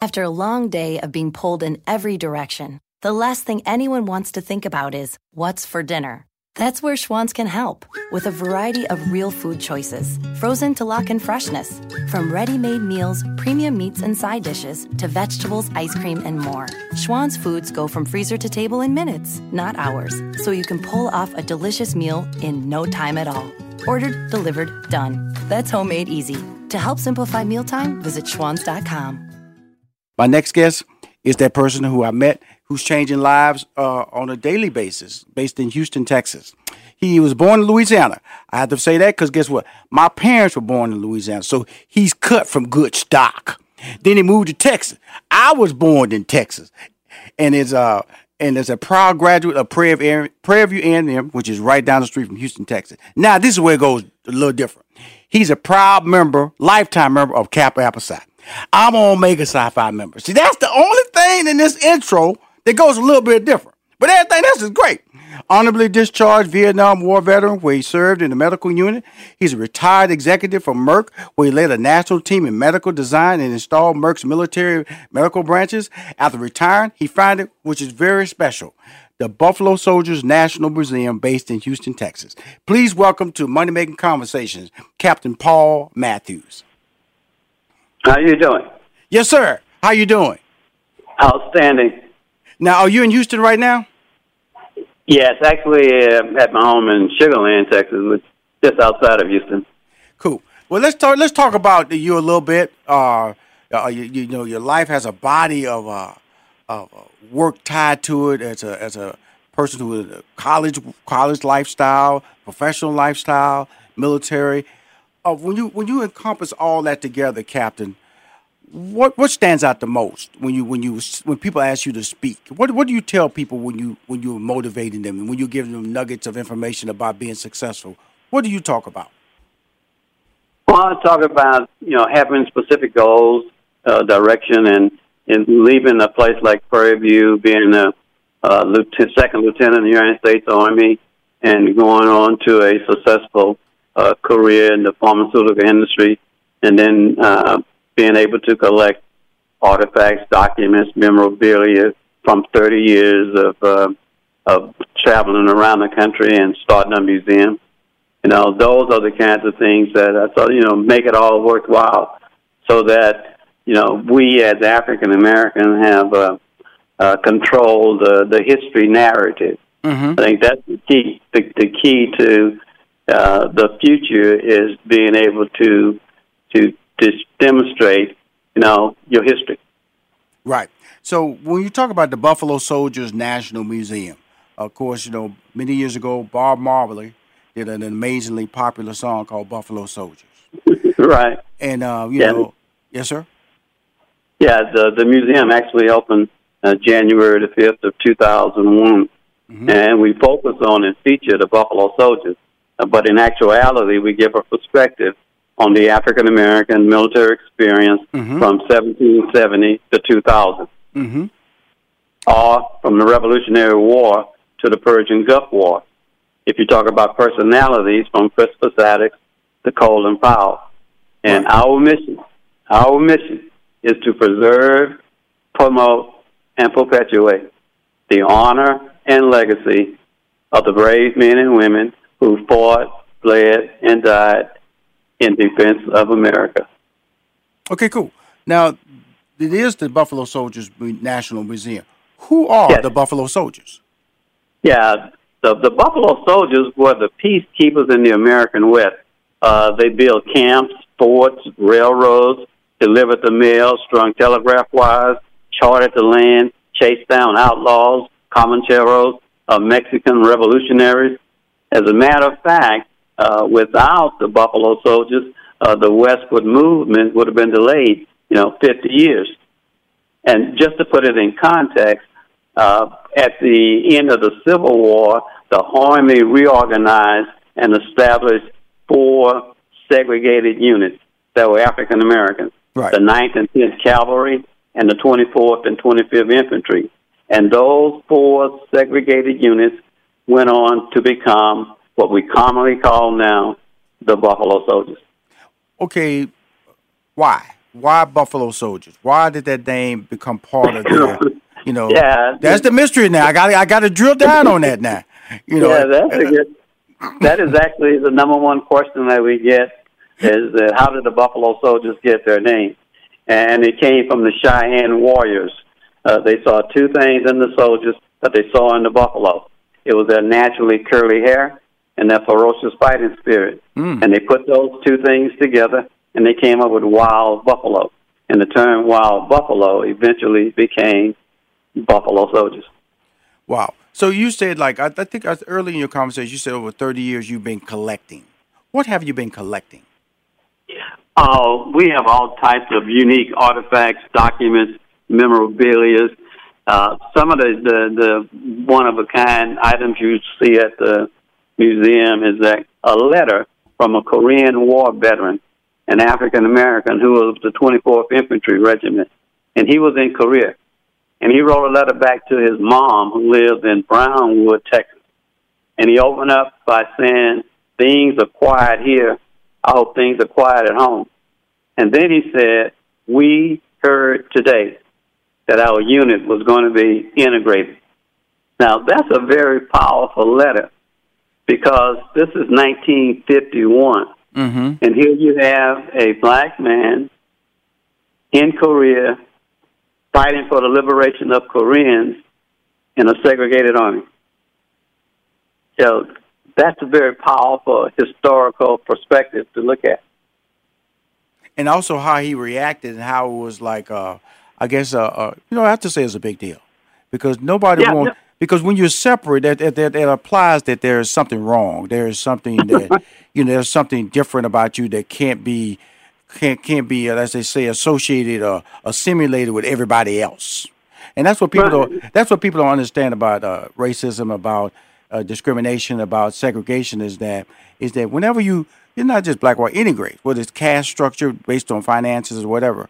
After a long day of being pulled in every direction, the last thing anyone wants to think about is, what's for dinner? That's where Schwann's can help, with a variety of real food choices, frozen to lock in freshness. From ready-made meals, premium meats and side dishes, to vegetables, ice cream, and more, Schwann's foods go from freezer to table in minutes, not hours, so you can pull off a delicious meal in no time at all. Ordered, delivered, done. That's homemade easy. To help simplify mealtime, visit schwanns.com. My next guest is that person who I met who's changing lives on a daily basis, based in Houston, Texas. He was born in Louisiana. I have to say that because guess what? My parents were born in Louisiana, so he's cut from good stock. Then he moved to Texas. I was born in Texas, and is a proud graduate of Prayer View, A&M, which is right down the street from Houston, Texas. Now, this is where it goes a little different. He's a proud member, lifetime member of Kappa Alpha Psi. I'm on Omega Sci-Fi member. See, that's the only thing in this intro that goes a little bit different. But everything else is great. Honorably discharged Vietnam War veteran, where he served in the medical unit. He's a retired executive from Merck, where he led a national team in medical design and installed Merck's military medical branches. After retiring, he founded, which is very special, the Buffalo Soldiers National Museum, based in Houston, Texas. Please welcome to Money Making Conversations, Captain Paul Matthews. How you doing? Yes, sir. How you doing? Outstanding. Now, are you in Houston right now? Yes, actually at my home in Sugar Land, Texas, which is just outside of Houston. Cool. Well, let's talk about you a little bit. You know, your life has a body of work tied to it as a person who is a college lifestyle, professional lifestyle, military. When you encompass all that together, Captain, what stands out the most when people ask you to speak? What do you tell people when you're motivating them and when you're giving them nuggets of information about being successful? What do you talk about? Well, I talk about having specific goals, direction, and leaving a place like Prairie View, being second lieutenant in the United States Army, and going on to a successful career in the pharmaceutical industry, and then being able to collect artifacts, documents, memorabilia from 30 years of traveling around the country and starting a museum. Those are the kinds of things that I thought, make it all worthwhile so that, we as African Americans have controlled the history narrative. Mm-hmm. I think that's the key, to the future is being able to demonstrate, your history. Right. So when you talk about the Buffalo Soldiers National Museum, of course, many years ago, Bob Marley did an amazingly popular song called Buffalo Soldiers. Right. And, yes, sir? Yeah, the museum actually opened January the 5th of 2001, mm-hmm. and we focused on and featured the Buffalo Soldiers. But in actuality, we give a perspective on the African-American military experience from 1770 to 2000, or from the Revolutionary War to the Persian Gulf War, if you talk about personalities from Crispus Attucks to Colin Powell. And our mission is to preserve, promote, and perpetuate the honor and legacy of the brave men and women who fought, bled, and died in defense of America. Okay, cool. Now, it is the Buffalo Soldiers National Museum. Who are the Buffalo Soldiers? Yeah, the Buffalo Soldiers were the peacekeepers in the American West. They built camps, forts, railroads, delivered the mail, strung telegraph wires, charted the land, chased down outlaws, comancheros, Mexican revolutionaries. As a matter of fact, without the Buffalo Soldiers, the westward movement would have been delayed, 50 years. And just to put it in context, at the end of the Civil War, the Army reorganized and established 4 segregated units that were African Americans, the 9th and 10th Cavalry and the 24th and 25th Infantry. And those 4 segregated units went on to become what we commonly call now the Buffalo Soldiers. Okay, why? Why Buffalo Soldiers? Why did that name become part of the, that's the mystery now. I got to drill down on that now. That is actually the number one question that we get is that how did the Buffalo Soldiers get their name? And it came from the Cheyenne warriors. They saw 2 things in the soldiers that they saw in the buffalo. It was their naturally curly hair and their ferocious fighting spirit. And they put those 2 things together, and they came up with wild buffalo. And the term wild buffalo eventually became Buffalo Soldiers. Wow. So you said, I think early in your conversation, you said over 30 years you've been collecting. What have you been collecting? We have all types of unique artifacts, documents, memorabilia. Some of the one-of-a-kind items you see at the museum is that a letter from a Korean War veteran, an African-American who was the 24th Infantry Regiment, and he was in Korea. And he wrote a letter back to his mom, who lives in Brownwood, Texas. And he opened up by saying, "Things are quiet here. I hope things are quiet at home." And then he said, "We heard today that our unit was going to be integrated." Now, that's a very powerful letter because this is 1951. And here you have a black man in Korea fighting for the liberation of Koreans in a segregated army. So that's a very powerful historical perspective to look at. And also how he reacted and how it was I have to say it's a big deal because nobody wants... Because when you're separate, that implies that there is something wrong. There is something that, there's something different about you that can't be, as they say, associated or assimilated with everybody else. And that's what people don't understand about racism, about discrimination, about segregation is that whenever you're not just black or integrate, whether it's caste structure based on finances or whatever,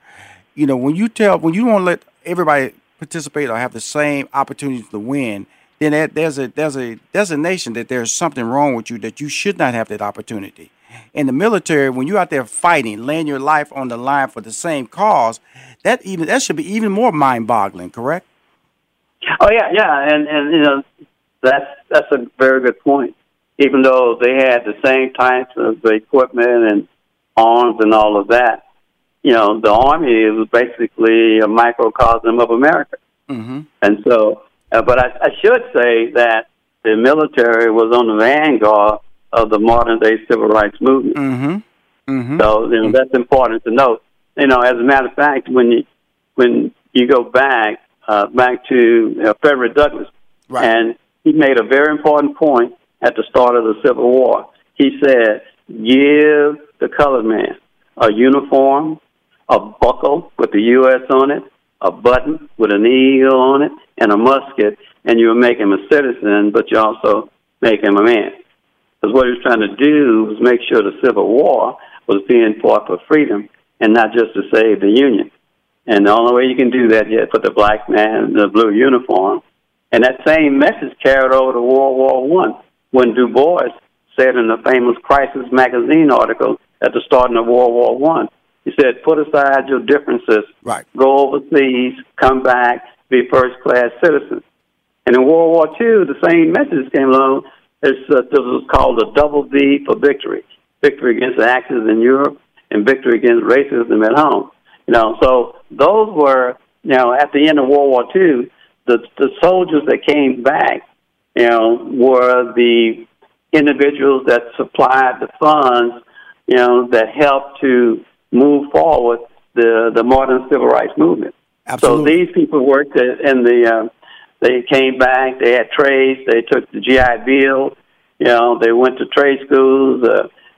when you don't let everybody participate or have the same opportunities to win, then there's a designation that there's something wrong with you, that you should not have that opportunity. In the military, when you're out there fighting, laying your life on the line for the same cause, that should be even more mind-boggling, correct? Oh yeah, and that's a very good point. Even though they had the same types of equipment and arms and all of that, the Army was basically a microcosm of America. And so, but I should say that the military was on the vanguard of the modern-day civil rights movement. So, that's important to note. As a matter of fact, when you go back to Frederick Douglass, and he made a very important point at the start of the Civil War. He said, "Give the colored man a uniform, a buckle with the U.S. on it, a button with an eagle on it, and a musket, and you'll make him a citizen, but you also make him a man." Because what he was trying to do was make sure the Civil War was being fought for freedom and not just to save the Union. And the only way you can do that is put the black man in the blue uniform. And that same message carried over to World War One, when Du Bois said in the famous Crisis Magazine article at the starting of World War One, he said, put aside your differences, right. Go overseas, come back, be first-class citizens. And in World War II, the same message came along. This was called the double V for victory, victory against the Axis in Europe and victory against racism at home. You know, so those were, you know, at the end of World War II, the soldiers that came back, you know, were the individuals that supplied the funds, you know, that helped to move forward the modern civil rights movement. Absolutely. So these people worked in the they came back, they had trades, they took the GI Bill, you know, they went to trade schools.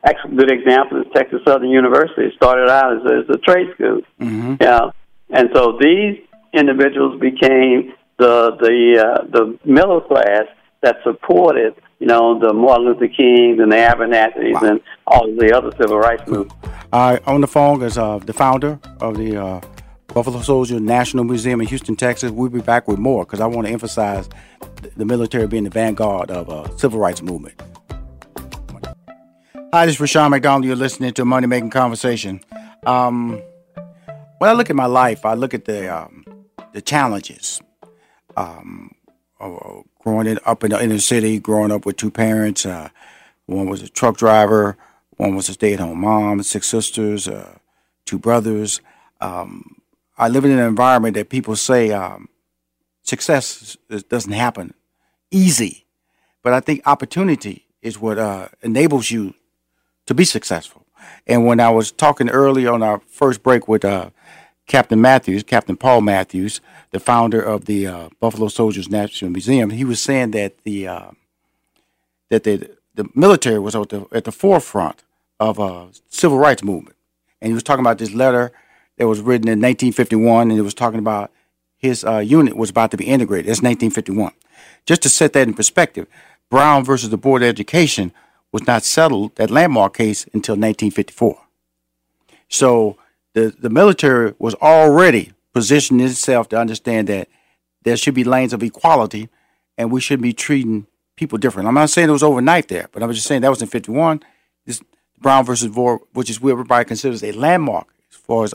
Actually, a good example is Texas Southern University. It started out as a trade school. Mm-hmm. Yeah. And so these individuals became the middle class that supported, you know, the Martin Luther Kings and the Abernathys wow. and all of the other civil rights movements. On the phone is the founder of the Buffalo Soldiers National Museum in Houston, Texas. We'll be back with more because I want to emphasize the military being the vanguard of civil rights movement. Hi, this is Rushion McDonald. You're listening to Money Making Conversation. When I look at my life, I look at the challenges of growing up in the inner city, growing up with two parents. One was a truck driver. One was a stay-at-home mom, 6 sisters, 2 brothers. I live in an environment that people say success doesn't happen easy. But I think opportunity is what enables you to be successful. And when I was talking earlier on our first break with Captain Paul Matthews, the founder of the Buffalo Soldiers National Museum, he was saying that the military was at the forefront of a civil rights movement. And he was talking about this letter that was written in 1951, and it was talking about his unit was about to be integrated. That's 1951. Just to set that in perspective, Brown versus the Board of Education was not settled, that landmark case, until 1954. So the military was already positioned itself to understand that there should be lanes of equality, and we should be treating people different. I'm not saying it was overnight there, but I'm just saying that was in 51. This Brown versus Board, which is what everybody considers a landmark as far as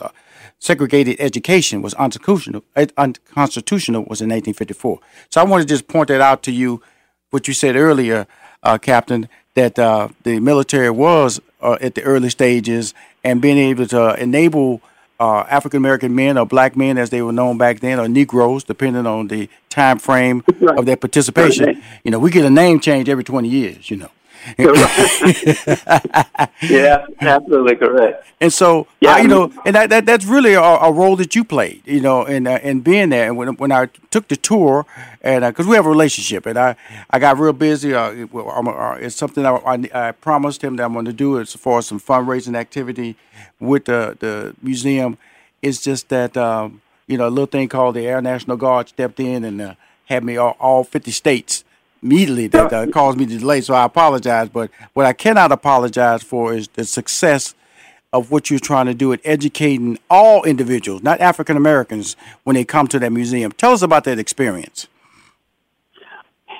segregated education, was unconstitutional was in 1954. So I want to just point that out to you, what you said earlier, Captain, that the military was at the early stages and being able to enable African-American men or black men, as they were known back then, or Negroes, depending on the time frame right. of their participation. Right. You know, we get a name change every 20 years, you know. Yeah, absolutely correct. And so, yeah, you know, and that's really a role that you played, you know, and being there. And when I took the tour, and because we have a relationship, and I got real busy. It's something I promised him that I'm going to do as far as some fundraising activity with the museum. It's just that, you know, a little thing called the Air National Guard stepped in and had me all 50 states. Immediately that caused me to delay, so I apologize. But what I cannot apologize for is the success of what you're trying to do at educating all individuals, not African Americans, when they come to that museum. Tell us about that experience.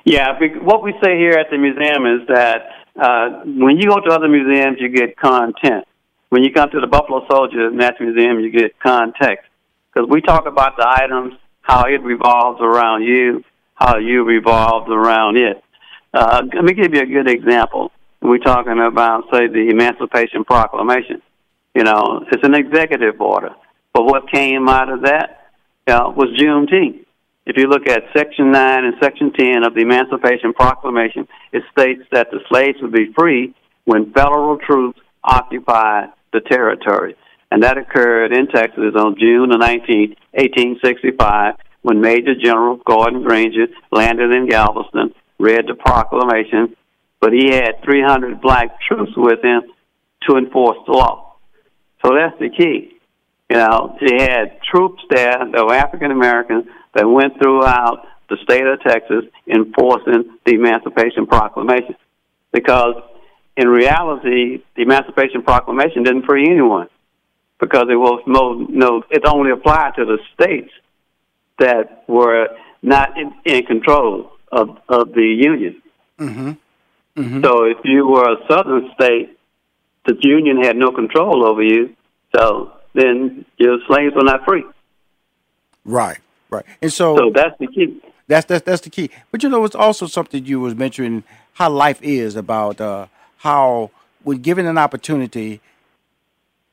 Yeah, what we say here at the museum is that when you go to other museums, you get content. When you come to the Buffalo Soldiers National Museum, you get context. Because we talk about the items, how it revolves around you, how you revolved around it. Let me give you a good example. We're talking about, say, the Emancipation Proclamation. You know, it's an executive order. But what came out of that was Juneteenth. If you look at Section 9 and Section 10 of the Emancipation Proclamation, it states that the slaves would be free when federal troops occupied the territory. And that occurred in Texas on June the 19th, 1865, when Major General Gordon Granger landed in Galveston, read the proclamation, but he had 300 black troops with him to enforce the law. So that's the key. You know, he had troops there that were African Americans that went throughout the state of Texas enforcing the Emancipation Proclamation. Because in reality, the Emancipation Proclamation didn't free anyone, because it was it only applied to the states that were not in control of the Union. Mm-hmm. Mm-hmm. So if you were a southern state, the Union had no control over you, so then your slaves were not free. Right, right. And so that's the key. That's the key. But, it's also something you was mentioning, how life is about how when given an opportunity,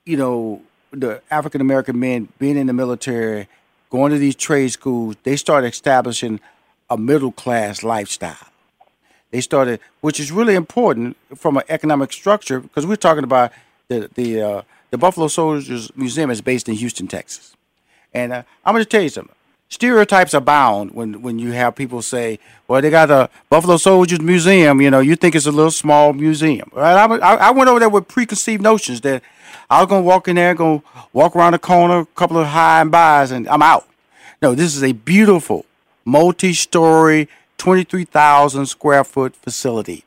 the African-American men being in the military, going to these trade schools, they start establishing a middle-class lifestyle. They started, which is really important from an economic structure, because we're talking about the Buffalo Soldiers Museum is based in Houston, Texas. And I'm going to tell you something. Stereotypes abound when you have people say, well, they got a Buffalo Soldiers Museum, you think it's a little small museum. Right? I went over there with preconceived notions that I was going to walk in there, going to walk around the corner, a couple of high and bys, and I'm out. No, this is a beautiful, multi-story, 23,000-square-foot facility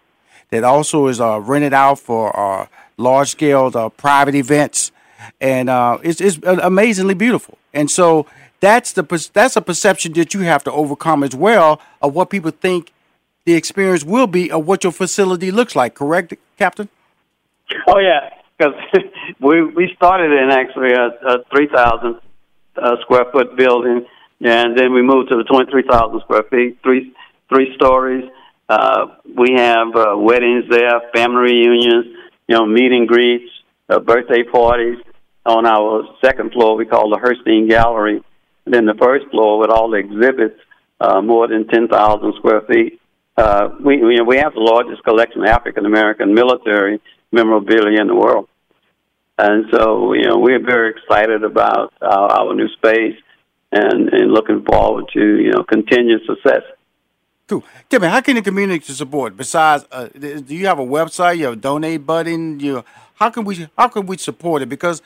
that also is rented out for large-scale private events, and it's amazingly beautiful. And so that's a perception that you have to overcome as well, of what people think the experience will be of what your facility looks like. Correct, Captain? Oh, yeah, because we started in actually a 3,000-square-foot building, and then we moved to the 23,000 square feet, three stories. We have weddings there, family reunions, meet and greets, birthday parties. On our second floor, we call the Herstein Gallery. And then the first floor with all the exhibits, more than 10,000 square feet. We have the largest collection of African-American military memorabilia in the world. And so, we're very excited about our new space and looking forward to, continued success. Cool. Tell me, how can the community support? Besides, do you have a website? You have a donate button? How can we support it? Because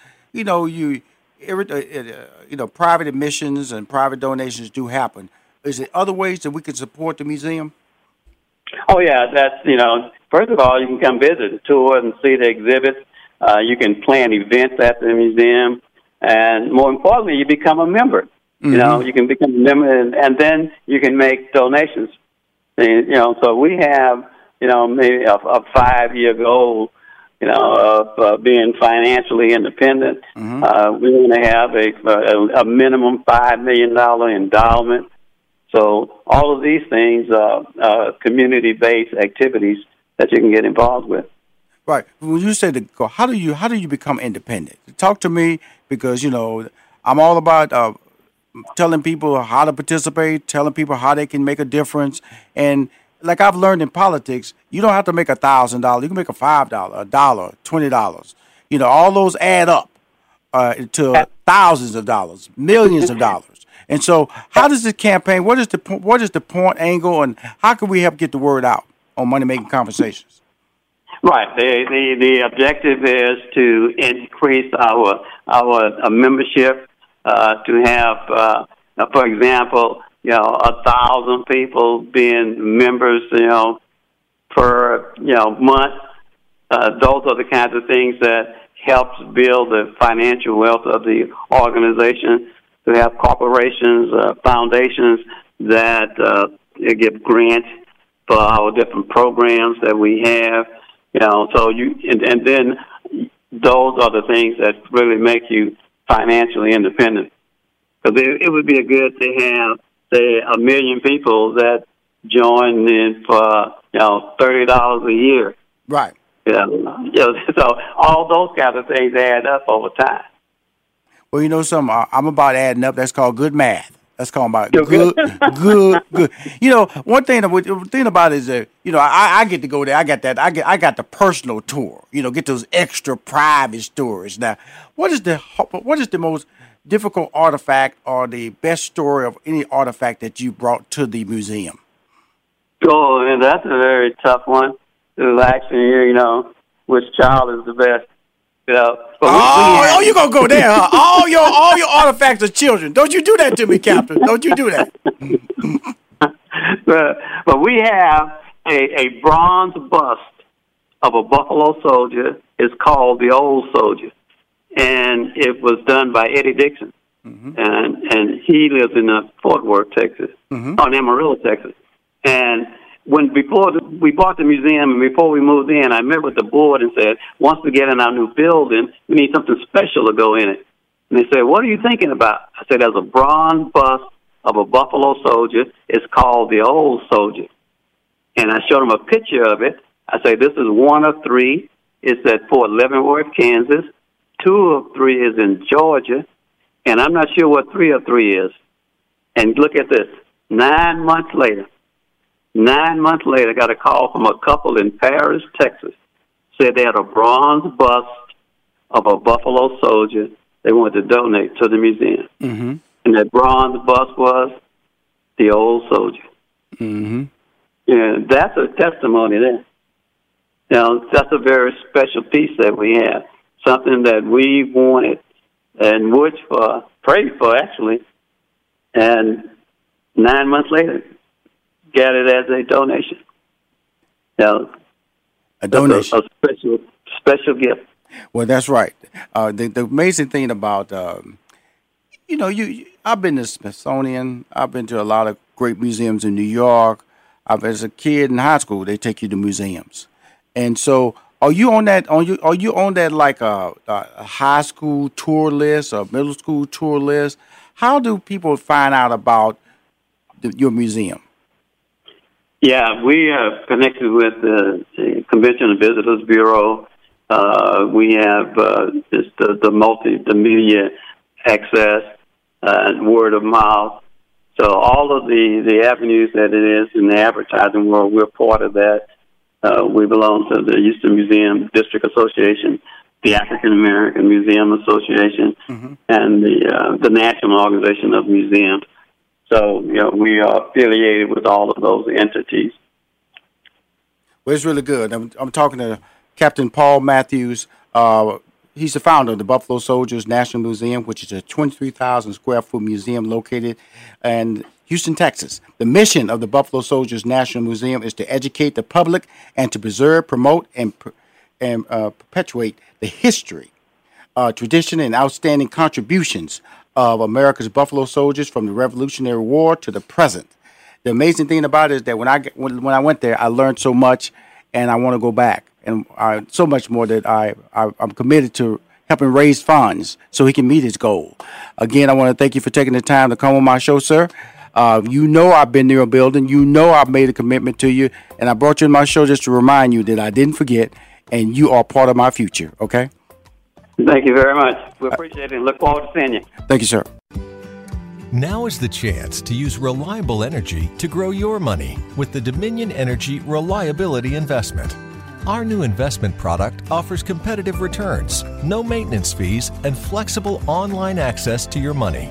private admissions and private donations do happen. Is there other ways that we can support the museum? Oh yeah, that's First of all, you can come visit the tour and see the exhibits. You can plan events at the museum, and more importantly, you become a member. Mm-hmm. You can become a member, and then you can make donations. So we have, maybe a 5-year goal, of being financially independent. Mm-hmm. We want to have a minimum $5 million endowment. So all of these things are community-based activities that you can get involved with. Right. When you say how do you become independent? Talk to me, because, I'm all about telling people how to participate, telling people how they can make a difference. And like I've learned in politics, you don't have to make $1,000. You can make a $5, a dollar, $20. All those add up to thousands of dollars, millions of dollars. And so how does this campaign, what is the point angle, and how can we help get the word out on Money Making Conversations? Right. The objective is to increase our membership, to have, for example, 1,000 people being members, per, month. Those are the kinds of things that helps build the financial wealth of the organization. To have corporations, foundations that give grants for our different programs that we have. And then those are the things that really make you financially independent. Because it would be good to have, say, 1 million people that join in for $30 a year. Right. So all those kind of things add up over time. Well, something, I'm about adding up. That's called good math. That's called about good. One thing about it is that I get to go there. I got the personal tour. Get those extra private stories. Now, what is the most difficult artifact or the best story of any artifact that you brought to the museum? Oh, and that's a very tough one. Which child is the best? You're going to go there, huh? All your artifacts are children. Don't you do that to me, Captain. Don't you do that. But we have a bronze bust of a Buffalo Soldier is called The Old Soldier, and it was done by Eddie Dixon. Mm-hmm. And he lives in Fort Worth, Texas, mm-hmm. or Amarillo, Texas. And before we bought the museum and before we moved in, I met with the board and said, once we get in our new building, we need something special to go in it. And they said, what are you thinking about? I said, there's a bronze bust of a Buffalo Soldier. It's called The Old Soldier. And I showed them a picture of it. I said, this is one of three. It's at Fort Leavenworth, Kansas. Two of three is in Georgia. And I'm not sure what three of three is. And look at this. 9 months later, I got a call from a couple in Paris, Texas. Said they had a bronze bust of a Buffalo Soldier they wanted to donate to the museum. Mm-hmm. And that bronze bust was The Old Soldier. Mm-hmm. And that's a testimony there. Now, that's a very special piece that we have, something that we wanted and prayed for, actually. And 9 months later, got it as a donation. Now, a donation. A special gift. Well, that's right. The amazing thing about, I've been to Smithsonian. I've been to a lot of great museums in New York. As a kid in high school, they take you to museums. And so, are you on that like a high school tour list or middle school tour list? How do people find out about your museum? Yeah, we are connected with the Convention and Visitors Bureau. We have the media access and word of mouth. So all of the avenues that it is in the advertising world, we're part of that. We belong to the Houston Museum District Association, the African American Museum Association, mm-hmm. and the National Organization of Museums. So we are affiliated with all of those entities. Well, it's really good. I'm talking to Captain Paul Matthews. He's the founder of the Buffalo Soldiers National Museum, which is a 23,000-square-foot museum located in Houston, Texas. The mission of the Buffalo Soldiers National Museum is to educate the public and to preserve, promote, and perpetuate the history, tradition, and outstanding contributions of America's Buffalo Soldiers from the Revolutionary War to the present. The amazing thing about it is that when I went there, I learned so much, and I want to go back. And so much more that I'm committed to helping raise funds so he can meet his goal. Again, I want to thank you for taking the time to come on my show, sir. I've been near a building. I've made a commitment to you. And I brought you in my show just to remind you that I didn't forget, and you are part of my future, okay? Thank you very much. We appreciate it and look forward to seeing you. Thank you, sir. Now is the chance to use reliable energy to grow your money with the Dominion Energy Reliability Investment. Our new investment product offers competitive returns, no maintenance fees, and flexible online access to your money.